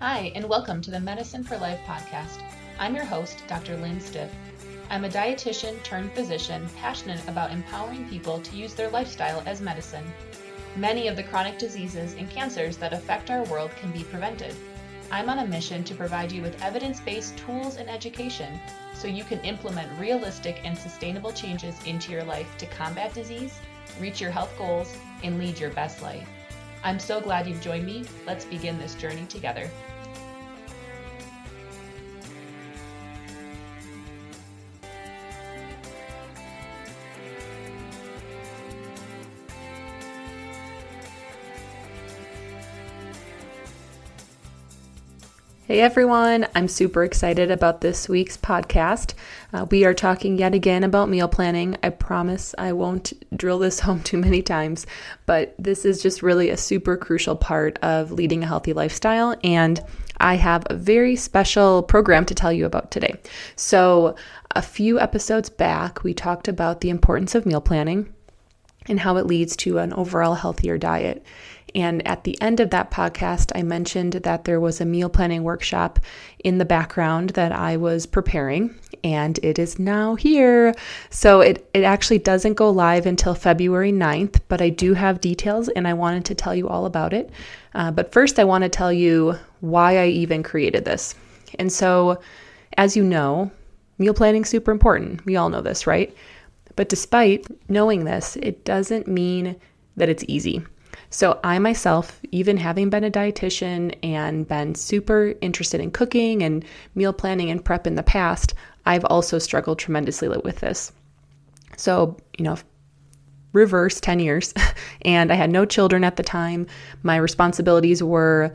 Hi, and welcome to the Medicine for Life podcast. I'm your host, Dr. Lynn Stiff. I'm a dietitian turned physician passionate about empowering people to use their lifestyle as medicine. Many of the chronic diseases and cancers that affect our world can be prevented. I'm on a mission to provide you with evidence-based tools and education so you can implement realistic and sustainable changes into your life to combat disease, reach your health goals, and lead your best life. I'm so glad you've joined me. Let's begin this journey together. Hey everyone, I'm super excited about this week's podcast. We are talking yet again about meal planning. I promise I won't drill this home too many times, but this is just really a super crucial part of leading a healthy lifestyle, and I have a very special program to tell you about today. So a few episodes back, we talked about the importance of meal planning and how it leads to an overall healthier diet. And at the end of that podcast, I mentioned that there was a meal planning workshop in the background that I was preparing, and it is now here. So it actually doesn't go live until February 9th, but I do have details and I wanted to tell you all about it. But first I want to tell you why I even created this. And so, as you know, meal planning is super important. We all know this, right? But despite knowing this, it doesn't mean that it's easy. So I myself, even having been a dietitian and been super interested in cooking and meal planning and prep in the past, I've also struggled tremendously with this. So, reverse 10 years, and I had no children at the time. My responsibilities were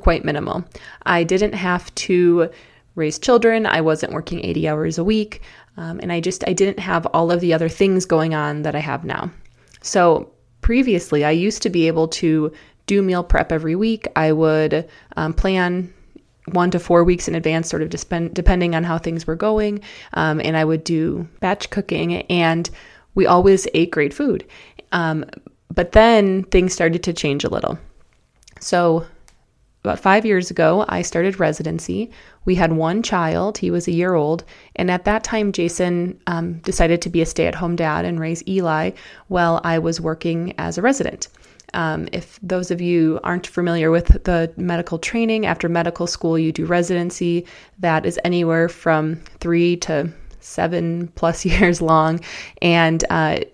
quite minimal. I didn't have to raise children. I wasn't working 80 hours a week. And I didn't have all of the other things going on that I have now. So previously, I used to be able to do meal prep every week. I would plan 1 to 4 weeks in advance, sort of depending on how things were going. And I would do batch cooking, and we always ate great food. But then things started to change a little. So about 5 years ago, I started residency. We had one child. He was a year old. And at that time, Jason decided to be a stay-at-home dad and raise Eli while I was working as a resident. If those of you aren't familiar with the medical training, after medical school, you do residency. That is anywhere from 3 to 7+ years long. And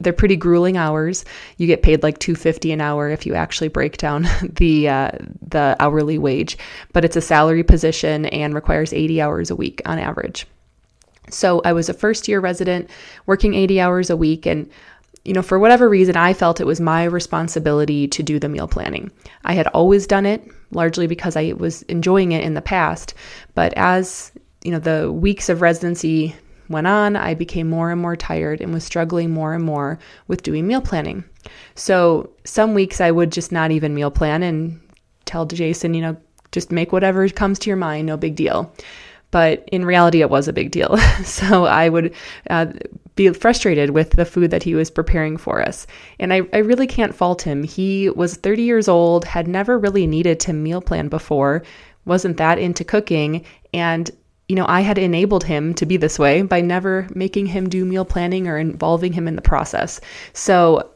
they're pretty grueling hours. You get paid like $2.50 an hour if you actually break down the hourly wage, but it's a salary position and requires 80 hours a week on average. So I was a first year resident working 80 hours a week, and for whatever reason, I felt it was my responsibility to do the meal planning. I had always done it, largely because I was enjoying it in the past, but as the weeks of residency went on, I became more and more tired and was struggling more and more with doing meal planning. So some weeks I would just not even meal plan and tell Jason, just make whatever comes to your mind, no big deal. But in reality, it was a big deal. So I would be frustrated with the food that he was preparing for us. And I really can't fault him. He was 30 years old, had never really needed to meal plan before, wasn't that into cooking, and I had enabled him to be this way by never making him do meal planning or involving him in the process. So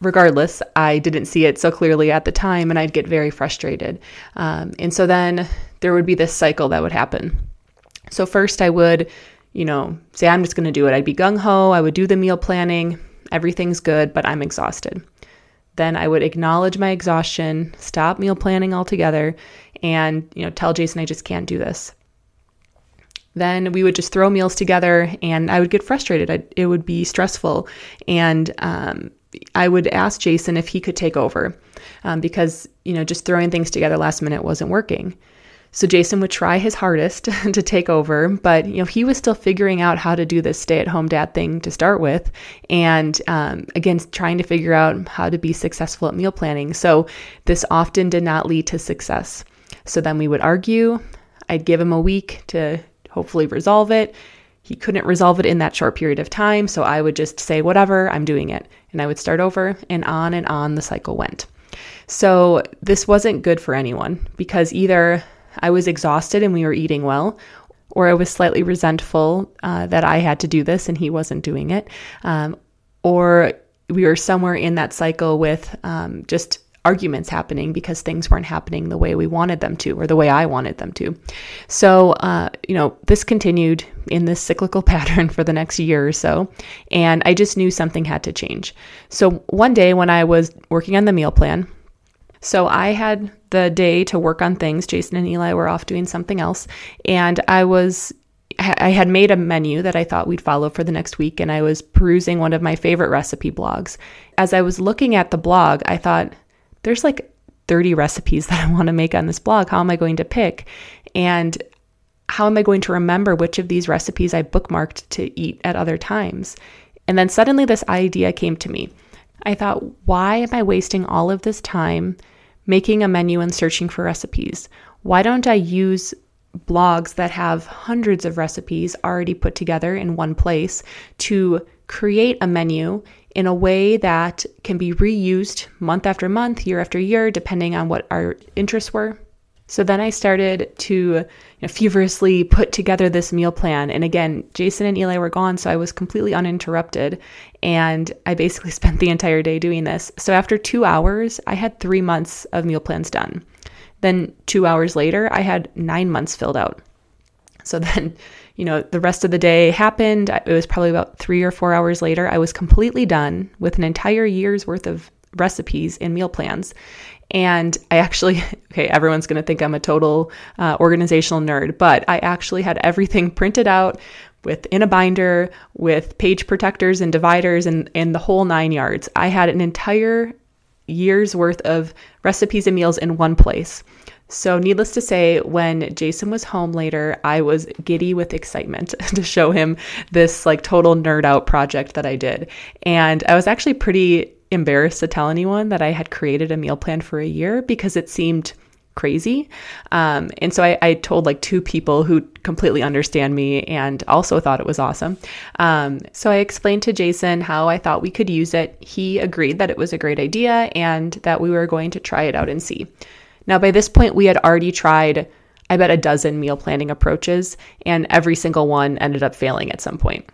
regardless, I didn't see it so clearly at the time, and I'd get very frustrated. And so then there would be this cycle that would happen. So first I would, say, I'm just going to do it. I'd be gung-ho. I would do the meal planning. Everything's good, but I'm exhausted. Then I would acknowledge my exhaustion, stop meal planning altogether, and, tell Jason, I just can't do this. Then we would just throw meals together, and I would get frustrated. It would be stressful. And I would ask Jason if he could take over because, just throwing things together last minute wasn't working. So Jason would try his hardest to take over, but, he was still figuring out how to do this stay-at-home dad thing to start with. And again, trying to figure out how to be successful at meal planning. So this often did not lead to success. So then we would argue. I'd give him a week to hopefully resolve it. He couldn't resolve it in that short period of time. So I would just say, whatever, I'm doing it. And I would start over, and on the cycle went. So this wasn't good for anyone, because either I was exhausted and we were eating well, or I was slightly resentful that I had to do this and he wasn't doing it, or we were somewhere in that cycle with just arguments happening because things weren't happening the way we wanted them to, or the way I wanted them to. So, this continued in this cyclical pattern for the next year or so, and I just knew something had to change. So one day when I was working on the meal plan, so I had the day to work on things. Jason and Eli were off doing something else, and I had made a menu that I thought we'd follow for the next week, and I was perusing one of my favorite recipe blogs. As I was looking at the blog, I thought, there's like 30 recipes that I want to make on this blog. How am I going to pick? And how am I going to remember which of these recipes I bookmarked to eat at other times? And then suddenly this idea came to me. I thought, why am I wasting all of this time making a menu and searching for recipes? Why don't I use blogs that have hundreds of recipes already put together in one place to create a menu in a way that can be reused month after month, year after year, depending on what our interests were? So then I started to feverishly put together this meal plan. And again, Jason and Eli were gone, so I was completely uninterrupted. And I basically spent the entire day doing this. So after 2 hours, I had 3 months of meal plans done. Then 2 hours later, I had 9 months filled out. So then, the rest of the day happened. It was probably about 3 or 4 hours later. I was completely done with an entire year's worth of recipes and meal plans. And I actually, everyone's going to think I'm a total organizational nerd, but I actually had everything printed out in a binder with page protectors and dividers and the whole nine yards. I had an entire year's worth of recipes and meals in one place. So needless to say, when Jason was home later, I was giddy with excitement to show him this like total nerd out project that I did. And I was actually pretty embarrassed to tell anyone that I had created a meal plan for a year because it seemed crazy. And so I told like two people who completely understand me and also thought it was awesome. So I explained to Jason how I thought we could use it. He agreed that it was a great idea and that we were going to try it out and see. Now, by this point, we had already tried, I bet, a dozen meal planning approaches, and every single one ended up failing at some point.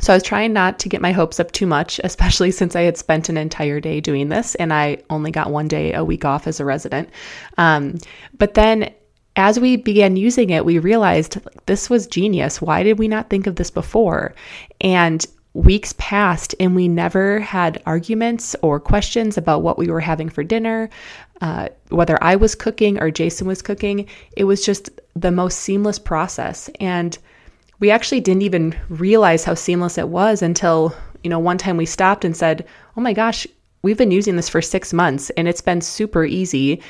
So I was trying not to get my hopes up too much, especially since I had spent an entire day doing this, and I only got one day a week off as a resident. But then as we began using it, we realized this was genius. Why did we not think of this before? And weeks passed and we never had arguments or questions about what we were having for dinner, whether I was cooking or Jason was cooking. It was just the most seamless process. And we actually didn't even realize how seamless it was until, one time we stopped and said, oh my gosh, we've been using this for 6 months and it's been super easy.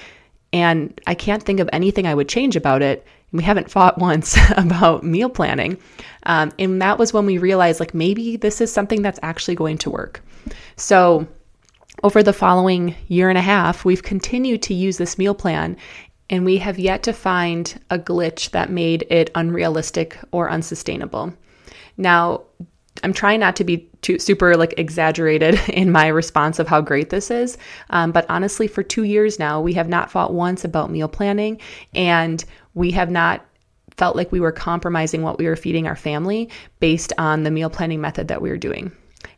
And I can't think of anything I would change about it. We haven't fought once about meal planning. And that was when we realized maybe this is something that's actually going to work. So over the following year and a half, we've continued to use this meal plan, and we have yet to find a glitch that made it unrealistic or unsustainable. Now, I'm trying not to be too super exaggerated in my response of how great this is. But honestly, for 2 years now, we have not fought once about meal planning, and we have not felt like we were compromising what we were feeding our family based on the meal planning method that we were doing.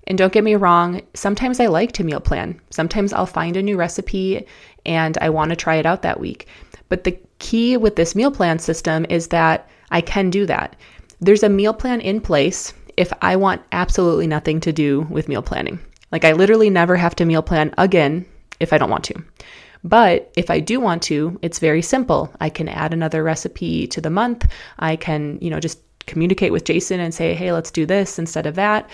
And don't get me wrong, sometimes I like to meal plan. Sometimes I'll find a new recipe and I want to try it out that week. But the key with this meal plan system is that I can do that. There's a meal plan in place if I want absolutely nothing to do with meal planning. I literally never have to meal plan again if I don't want to. But if I do want to, it's very simple. I can add another recipe to the month. I can, just communicate with Jason and say, hey, let's do this instead of that.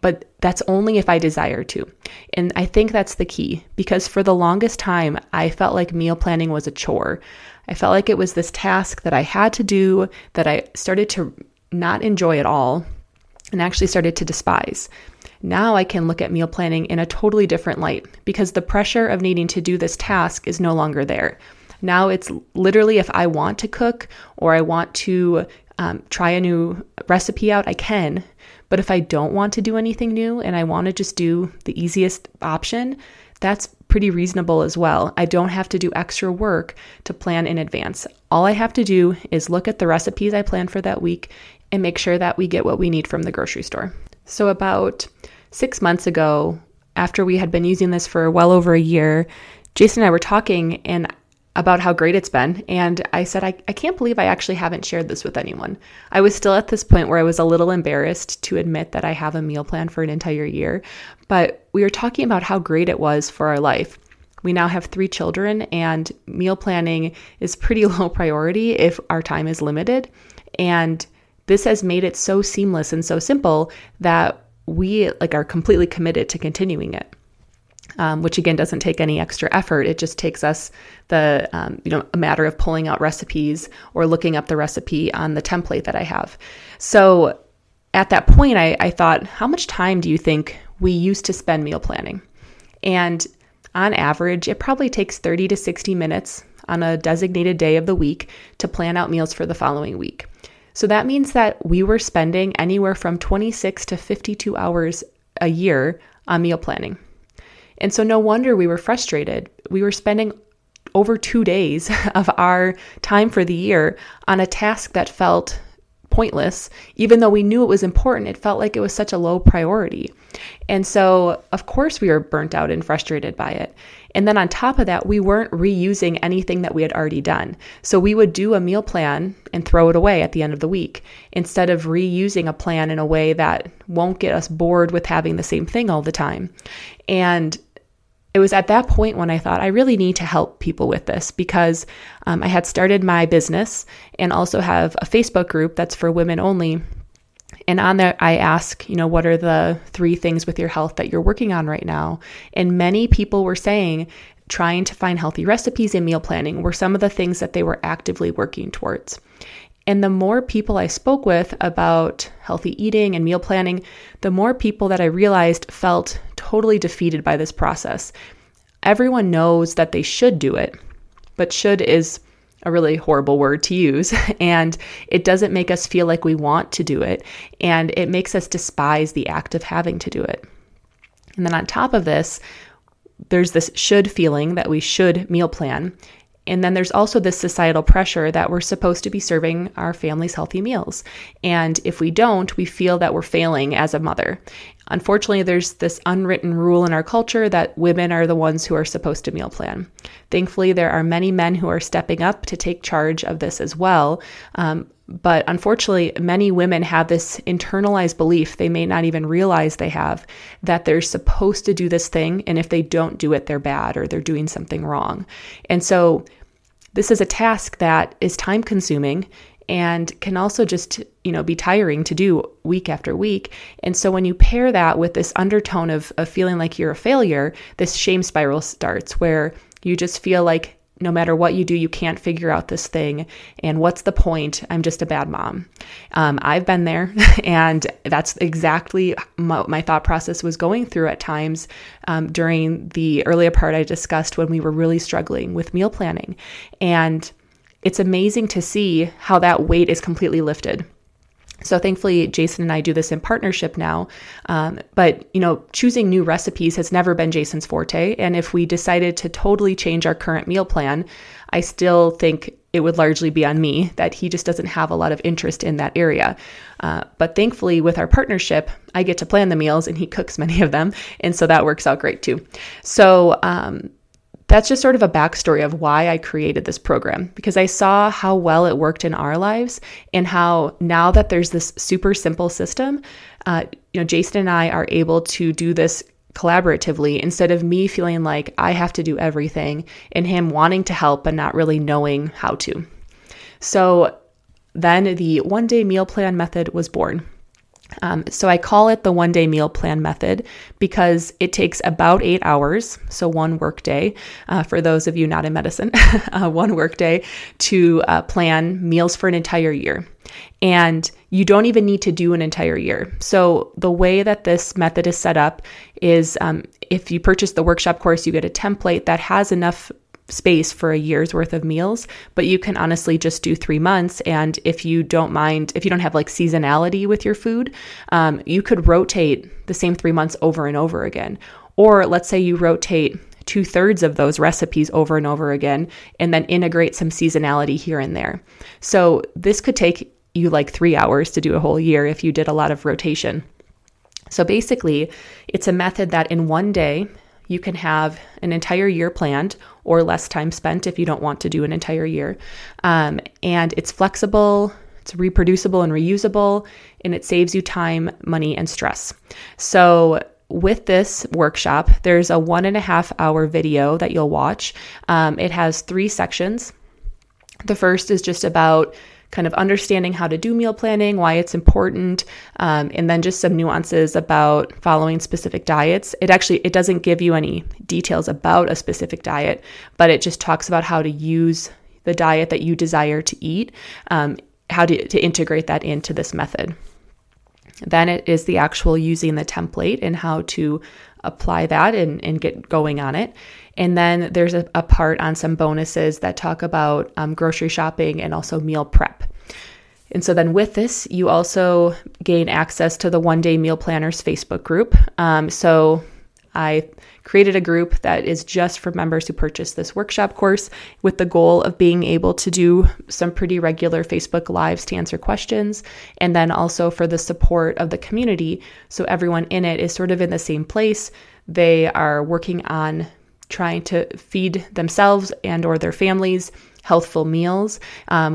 But that's only if I desire to. And I think that's the key, because for the longest time, I felt like meal planning was a chore. I felt like it was this task that I had to do that I started to not enjoy at all and actually started to despise. Now I can look at meal planning in a totally different light because the pressure of needing to do this task is no longer there. Now it's literally if I want to cook or I want to try a new recipe out, I can. But if I don't want to do anything new and I want to just do the easiest option, that's pretty reasonable as well. I don't have to do extra work to plan in advance. All I have to do is look at the recipes I plan for that week and make sure that we get what we need from the grocery store. So about 6 months ago, after we had been using this for well over a year, Jason and I were talking and about how great it's been. And I said, I can't believe I actually haven't shared this with anyone. I was still at this point where I was a little embarrassed to admit that I have a meal plan for an entire year, but we were talking about how great it was for our life. We now have 3 children and meal planning is pretty low priority if our time is limited. And this has made it so seamless and so simple that we are completely committed to continuing it. Which again doesn't take any extra effort. It just takes us a matter of pulling out recipes or looking up the recipe on the template that I have. So at that point, I thought, how much time do you think we used to spend meal planning? And on average, it probably takes 30 to 60 minutes on a designated day of the week to plan out meals for the following week. So that means that we were spending anywhere from 26 to 52 hours a year on meal planning. And so no wonder we were frustrated. We were spending over 2 days of our time for the year on a task that felt pointless. Even though we knew it was important, it felt like it was such a low priority. And so, of course, we were burnt out and frustrated by it. And then on top of that, we weren't reusing anything that we had already done. So we would do a meal plan and throw it away at the end of the week instead of reusing a plan in a way that won't get us bored with having the same thing all the time. And it was at that point when I thought, I really need to help people with this because I had started my business and also have a Facebook group that's for women only. And on there, I ask, what are the 3 things with your health that you're working on right now? And many people were saying, trying to find healthy recipes and meal planning were some of the things that they were actively working towards. And the more people I spoke with about healthy eating and meal planning, the more people that I realized felt totally defeated by this process. Everyone knows that they should do it, but should is a really horrible word to use, and it doesn't make us feel like we want to do it, and it makes us despise the act of having to do it. And then on top of this, there's this should feeling that we should meal plan. And then there's also this societal pressure that we're supposed to be serving our families healthy meals. And if we don't, we feel that we're failing as a mother. Unfortunately, there's this unwritten rule in our culture that women are the ones who are supposed to meal plan. Thankfully, there are many men who are stepping up to take charge of this as well. But unfortunately, many women have this internalized belief, they may not even realize they have, that they're supposed to do this thing, and if they don't do it, they're bad or they're doing something wrong. And so this is a task that is time-consuming and can also just, be tiring to do week after week. And so when you pair that with this undertone of feeling like you're a failure, this shame spiral starts where you just feel like no matter what you do, you can't figure out this thing. And what's the point? I'm just a bad mom. I've been there. And that's exactly my thought process was going through at times during the earlier part I discussed when we were really struggling with meal planning. And it's amazing to see how that weight is completely lifted. So thankfully, Jason and I do this in partnership now. But choosing new recipes has never been Jason's forte. And if we decided to totally change our current meal plan, I still think it would largely be on me, that he just doesn't have a lot of interest in that area. But thankfully, with our partnership, I get to plan the meals and he cooks many of them. And so that works out great too. So, that's just sort of a backstory of why I created this program, because I saw how well it worked in our lives and how now that there's this super simple system, Jason and I are able to do this collaboratively instead of me feeling like I have to do everything and him wanting to help but not really knowing how to. So then the One Day Meal Plan Method was born. So I call it the One Day Meal Plan Method because it takes about 8 hours, so one workday, for those of you not in medicine, one workday to plan meals for an entire year. And you don't even need to do an entire year. So the way that this method is set up is if you purchase the workshop course, you get a template that has enough space for a year's worth of meals, but you can honestly just do 3 months. And if you don't mind, if you don't have seasonality with your food, you could rotate the same 3 months over and over again. Or let's say you rotate 2/3 of those recipes over and over again, and then integrate some seasonality here and there. So this could take you like 3 hours to do a whole year if you did a lot of rotation. So basically, it's a method that in one day, you can have an entire year planned or less time spent if you don't want to do an entire year. And it's flexible, it's reproducible and reusable, and it saves you time, money, and stress. So with this workshop, there's a 1.5 hour video that you'll watch. It has 3 sections. The first is just about kind of understanding how to do meal planning, why it's important, and then just some nuances about following specific diets. It doesn't give you any details about a specific diet, but it just talks about how to use the diet that you desire to eat, how to integrate that into this method. Then it is the actual using the template and how to apply that and get going on it. And then there's a part on some bonuses that talk about grocery shopping and also meal prep. And so then with this, you also gain access to the One Day Meal Planners Facebook group. So I created a group that is just for members who purchase this workshop course with the goal of being able to do some pretty regular Facebook Lives to answer questions, and then also for the support of the community. So everyone in it is sort of in the same place. They are working on trying to feed themselves and or their families healthful meals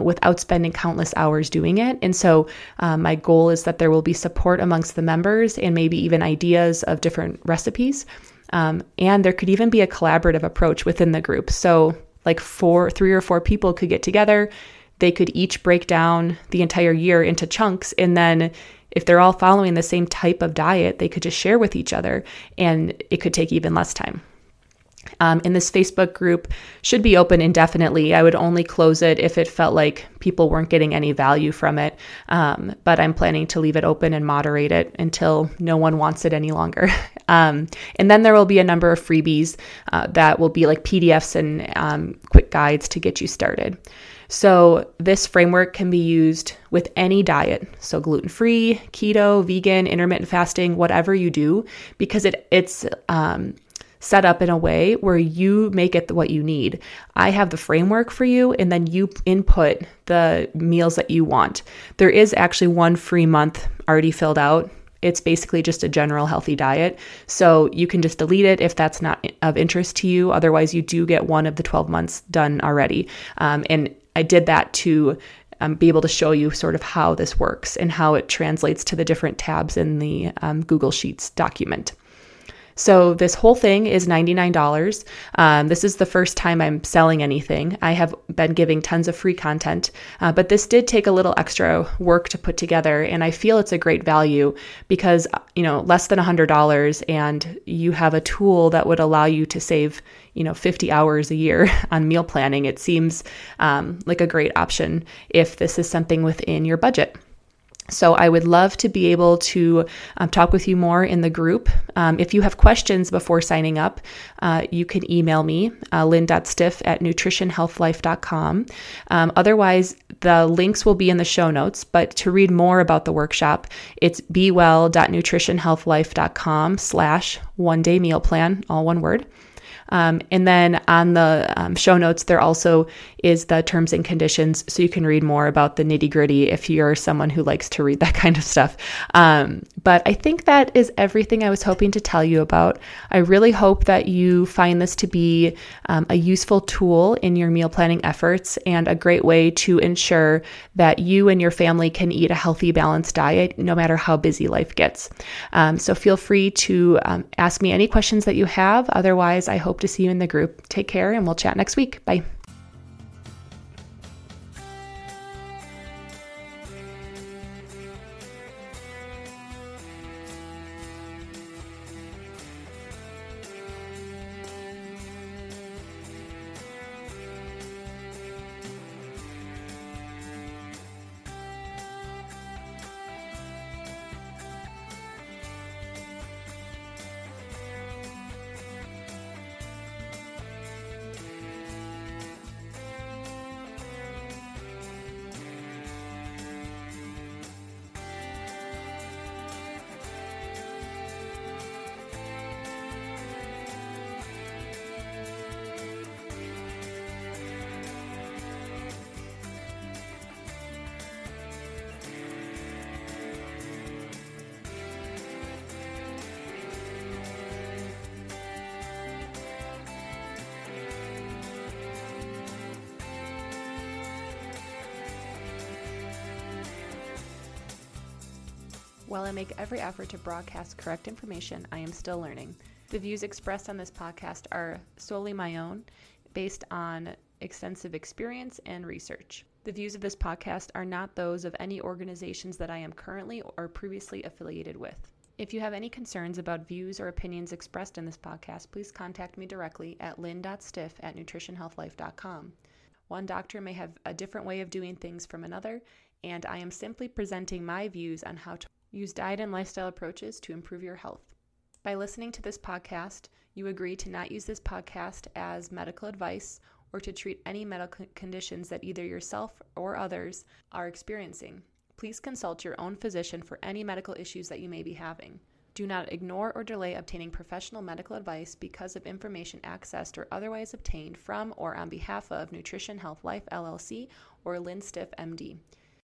without spending countless hours doing it. And so my goal is that there will be support amongst the members and maybe even ideas of different recipes. And there could even be a collaborative approach within the group. So like 3 or 4 people could get together. They could each break down the entire year into chunks. And then if they're all following the same type of diet, they could just share with each other, and it could take even less time. And this Facebook group should be open indefinitely. I would only close it if it felt like people weren't getting any value from it. But I'm planning to leave it open and moderate it until no one wants it any longer. And then there will be a number of freebies that will be like PDFs and quick guides to get you started. So this framework can be used with any diet. So gluten-free, keto, vegan, intermittent fasting, whatever you do, because it's set up in a way where you make it what you need. I have the framework for you, and then you input the meals that you want. There is actually one free month already filled out. It's basically just a general healthy diet. So you can just delete it if that's not of interest to you. Otherwise, you do get one of the 12 months done already. And I did that to be able to show you sort of how this works and how it translates to the different tabs in the Google Sheets document. So this whole thing is $99. This is the first time I'm selling anything. I have been giving tons of free content, but this did take a little extra work to put together. And I feel it's a great value because, less than $100, and you have a tool that would allow you to save, 50 hours a year on meal planning. It seems like a great option if this is something within your budget. So I would love to be able to talk with you more in the group. If you have questions before signing up, you can email me, lynn.stiff@nutritionhealthlife.com. Otherwise, the links will be in the show notes, but to read more about the workshop, it's bewell.nutritionhealthlife.com/1-day-meal-plan, all one word. And then on the show notes, there also is the terms and conditions, so you can read more about the nitty gritty if you're someone who likes to read that kind of stuff. But I think that is everything I was hoping to tell you about. I really hope that you find this to be a useful tool in your meal planning efforts and a great way to ensure that you and your family can eat a healthy, balanced diet no matter how busy life gets. So feel free to ask me any questions that you have. Otherwise, I hope to see you in the group. Take care, and we'll chat next week. Bye. While I make every effort to broadcast correct information, I am still learning. The views expressed on this podcast are solely my own, based on extensive experience and research. The views of this podcast are not those of any organizations that I am currently or previously affiliated with. If you have any concerns about views or opinions expressed in this podcast, please contact me directly at lynn.stiff@nutritionhealthlife.com. One doctor may have a different way of doing things from another, and I am simply presenting my views on how to use diet and lifestyle approaches to improve your health. By listening to this podcast, you agree to not use this podcast as medical advice or to treat any medical conditions that either yourself or others are experiencing. Please consult your own physician for any medical issues that you may be having. Do not ignore or delay obtaining professional medical advice because of information accessed or otherwise obtained from or on behalf of Nutrition Health Life, LLC, or Lynn Stiff, MD.